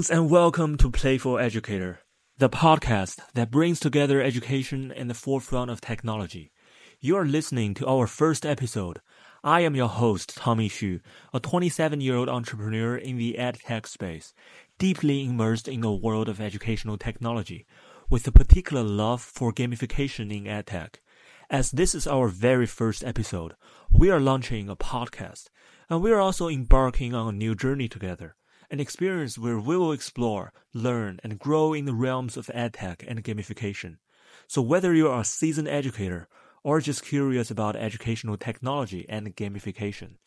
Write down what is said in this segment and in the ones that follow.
Greetings and welcome to Playful Educator, the podcast that brings together education and the forefront of technology. You are listening to our first episode. I am your host, Tommy Xu, a 27-year-old entrepreneur in the edtech space, deeply immersed in the world of educational technology, with a particular love for gamification in edtech. As this is our very first episode, we are launching a podcast, and we are also embarking on a new journey together. An experience where we will explore, learn, and grow in the realms of edtech and gamification. So whether you are a seasoned educator or just curious about educational technology and gamification,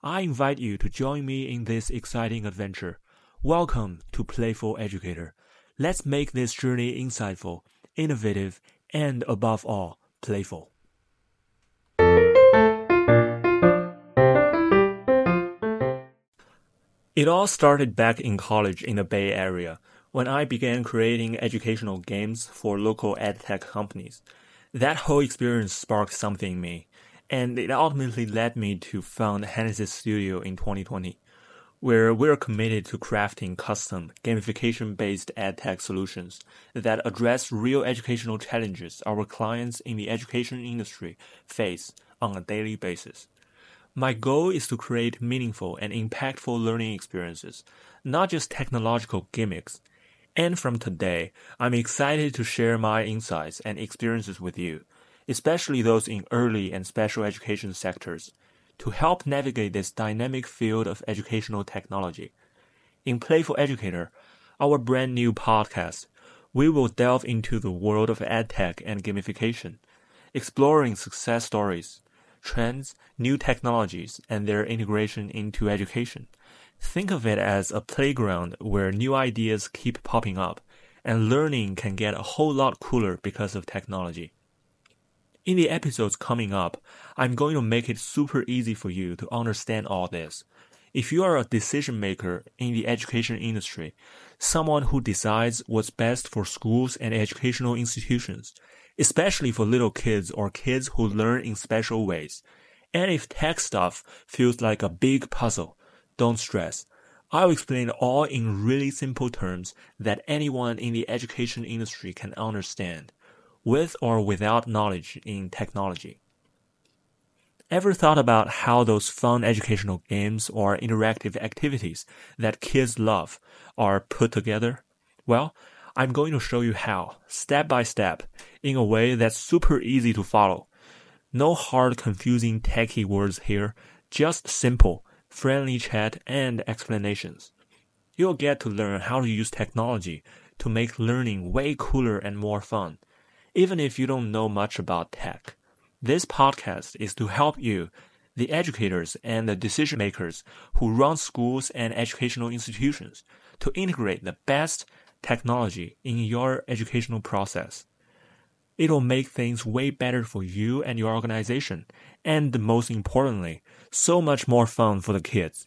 I invite you to join me in this exciting adventure. Welcome to Playful Educator. Let's make this journey insightful, innovative, and above all, playful. It all started back in college in the Bay Area when I began creating educational games for local edtech companies. That whole experience sparked something in me, and it ultimately led me to found Henesys Studio in 2020, where we're committed to crafting custom, gamification-based edtech solutions that address real educational challenges our clients in the education industry face on a daily basis. My goal is to create meaningful and impactful learning experiences, not just technological gimmicks. And from today, I'm excited to share my insights and experiences with you, especially those in early and special education sectors, to help navigate this dynamic field of educational technology. In Playful Educator, our brand new podcast, we will delve into the world of edtech and gamification, exploring success stories, trends, new technologies, and their integration into education. Think of it as a playground where new ideas keep popping up, and learning can get a whole lot cooler because of technology. In the episodes coming up, I'm going to make it super easy for you to understand all this. If you are a decision maker in the education industry, someone who decides what's best for schools and educational institutions, especially for little kids or kids who learn in special ways. And if tech stuff feels like a big puzzle, don't stress. I'll explain all in really simple terms that anyone in the education industry can understand, with or without knowledge in technology. Ever thought about how those fun educational games or interactive activities that kids love are put together? Well, I'm going to show you how, step by step, in a way that's super easy to follow. No hard, confusing, techie words here, just simple, friendly chat and explanations. You'll get to learn how to use technology to make learning way cooler and more fun, even if you don't know much about tech. This podcast is to help you, the educators and the decision makers who run schools and educational institutions, to integrate the best technology in your educational process. It'll make things way better for you and your organization, and most importantly, so much more fun for the kids.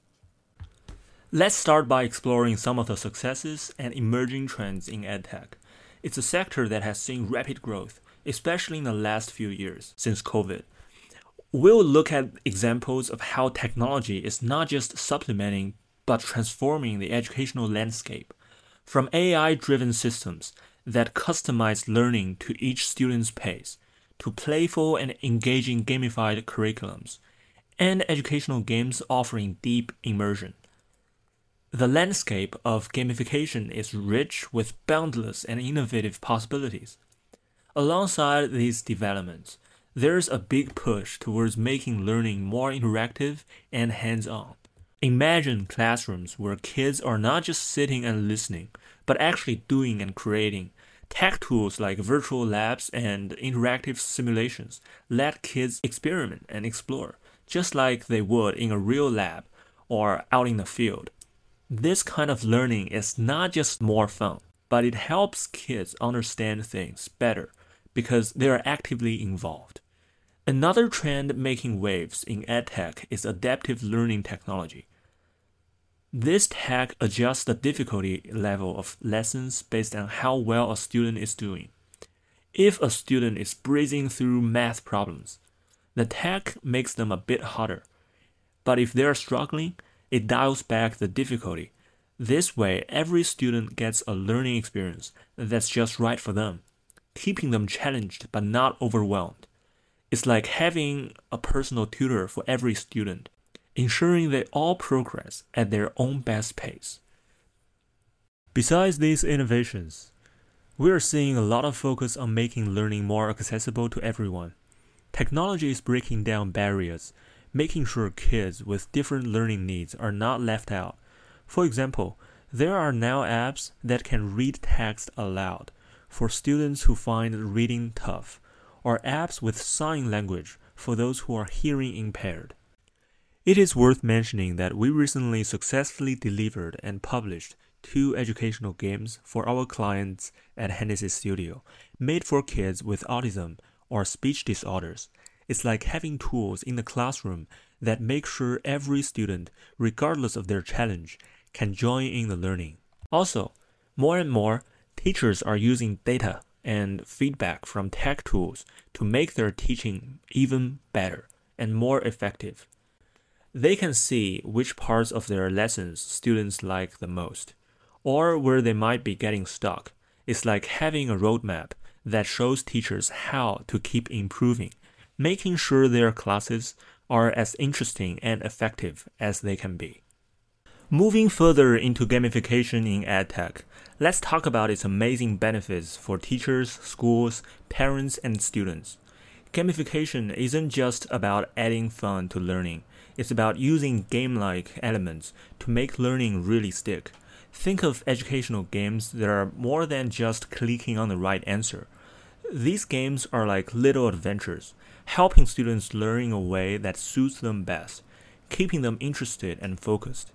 Let's start by exploring some of the successes and emerging trends in edtech. It's a sector that has seen rapid growth, especially in the last few years since COVID. We'll look at examples of how technology is not just supplementing, but transforming the educational landscape. From AI-driven systems that customize learning to each student's pace, to playful and engaging gamified curriculums, and educational games offering deep immersion. The landscape of gamification is rich with boundless and innovative possibilities. Alongside these developments, there's a big push towards making learning more interactive and hands-on. Imagine classrooms where kids are not just sitting and listening, but actually doing and creating. Tech tools like virtual labs and interactive simulations let kids experiment and explore, just like they would in a real lab or out in the field. This kind of learning is not just more fun, but it helps kids understand things better because they are actively involved. Another trend making waves in edtech is adaptive learning technology. This tech adjusts the difficulty level of lessons based on how well a student is doing. If a student is breezing through math problems, the tech makes them a bit harder. But if they are struggling, it dials back the difficulty, This way, every student gets a learning experience that's just right for them, keeping them challenged but not overwhelmed. It's like having a personal tutor for every student, ensuring they all progress at their own best pace. Besides these innovations, we are seeing a lot of focus on making learning more accessible to everyone. Technology is breaking down barriers, making sure kids with different learning needs are not left out. For example, there are now apps that can read text aloud for students who find reading tough, or apps with sign language for those who are hearing impaired. It is worth mentioning that we recently successfully delivered and published 2 educational games for our clients at Henesys Studio, made for kids with autism or speech disorders. It's like having tools in the classroom that make sure every student, regardless of their challenge, can join in the learning. Also, more and more, teachers are using data and feedback from tech tools to make their teaching even better and more effective. They can see which parts of their lessons students like the most, or where they might be getting stuck. It's like having a roadmap that shows teachers how to keep improving, making sure their classes are as interesting and effective as they can be. Moving further into gamification in EdTech, let's talk about its amazing benefits for teachers, schools, parents, and students. Gamification isn't just about adding fun to learning. It's about using game-like elements to make learning really stick. Think of educational games that are more than just clicking on the right answer. These games are like little adventures, helping students learn in a way that suits them best, keeping them interested and focused.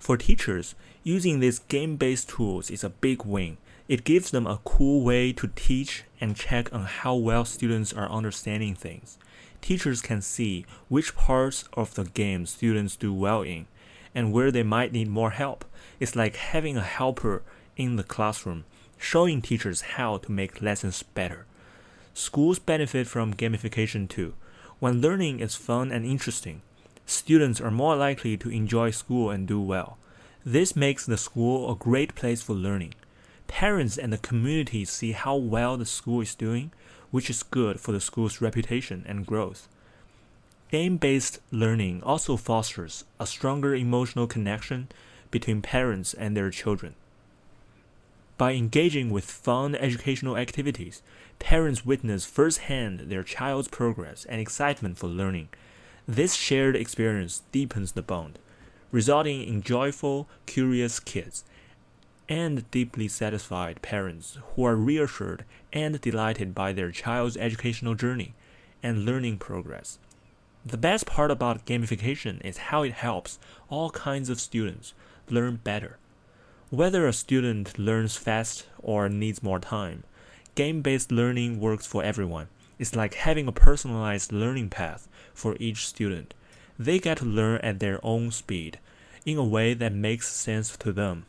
For teachers, using these game-based tools is a big win. It gives them a cool way to teach and check on how well students are understanding things. Teachers can see which parts of the game students do well in and where they might need more help. It's like having a helper in the classroom, showing teachers how to make lessons better. Schools benefit from gamification too. When learning is fun and interesting, students are more likely to enjoy school and do well. This makes the school a great place for learning. Parents and the community see how well the school is doing, which is good for the school's reputation and growth. Game-based learning also fosters a stronger emotional connection between parents and their children. By engaging with fun educational activities, parents witness firsthand their child's progress and excitement for learning. This shared experience deepens the bond, resulting in joyful, curious kids and deeply satisfied parents who are reassured and delighted by their child's educational journey and learning progress. The best part about gamification is how it helps all kinds of students learn better. Whether a student learns fast or needs more time, game-based learning works for everyone. It's like having a personalized learning path for each student. They get to learn at their own speed, in a way that makes sense to them.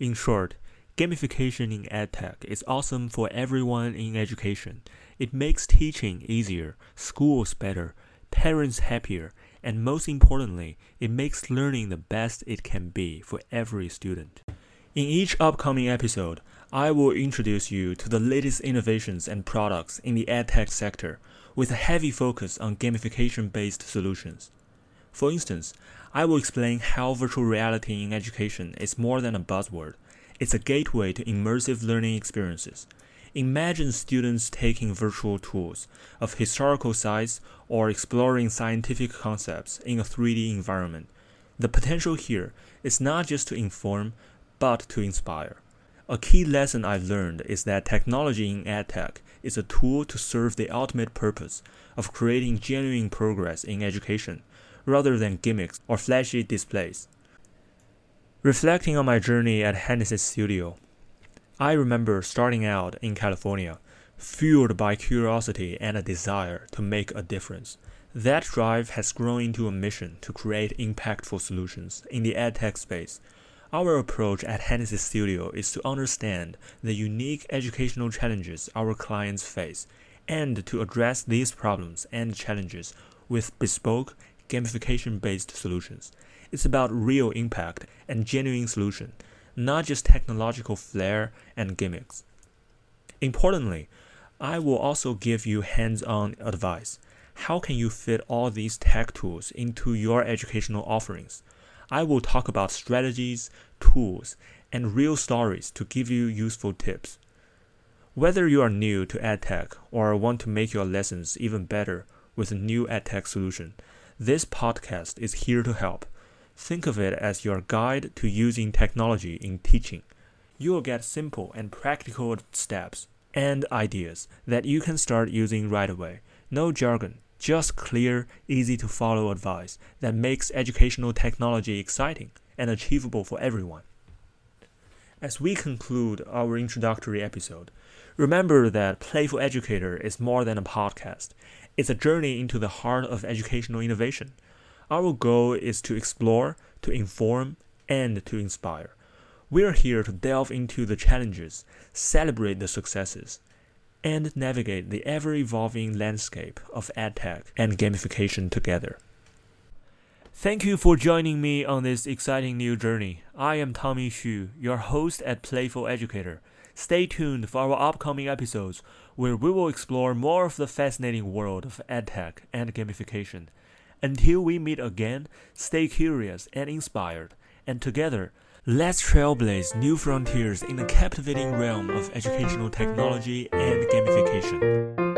In short, gamification in EdTech is awesome for everyone in education. It makes teaching easier, schools better, parents happier, and most importantly, it makes learning the best it can be for every student. In each upcoming episode, I will introduce you to the latest innovations and products in the EdTech sector, with a heavy focus on gamification-based solutions. For instance, I will explain how virtual reality in education is more than a buzzword. It's a gateway to immersive learning experiences. Imagine students taking virtual tours of historical sites or exploring scientific concepts in a 3D environment. The potential here is not just to inform, but to inspire. A key lesson I've learned is that technology in EdTech is a tool to serve the ultimate purpose of creating genuine progress in education, rather than gimmicks or flashy displays. Reflecting on my journey at Henesys Studio, I remember starting out in California, fueled by curiosity and a desire to make a difference. That drive has grown into a mission to create impactful solutions in the EdTech space. Our approach at Henesys Studio is to understand the unique educational challenges our clients face, and to address these problems and challenges with bespoke, gamification-based solutions. It's about real impact and genuine solution, not just technological flair and gimmicks. Importantly, I will also give you hands-on advice. How can you fit all these tech tools into your educational offerings? I will talk about strategies, tools, and real stories to give you useful tips. Whether you are new to EdTech or want to make your lessons even better with a new EdTech solution, this podcast is here to help. Think of it as your guide to using technology in teaching. You will get simple and practical steps and ideas that you can start using right away. No jargon, just clear, easy-to-follow advice that makes educational technology exciting and achievable for everyone. As we conclude our introductory episode, remember that Playful Educator is more than a podcast. It's a journey into the heart of educational innovation. Our goal is to explore, to inform, and to inspire. We're here to delve into the challenges, celebrate the successes, and navigate the ever-evolving landscape of EdTech and gamification together. Thank you for joining me on this exciting new journey. I am Tommy Xu, your host at Playful Educator. Stay tuned for our upcoming episodes, where we will explore more of the fascinating world of EdTech and gamification. Until we meet again, stay curious and inspired, and together, let's trailblaze new frontiers in the captivating realm of educational technology and gamification.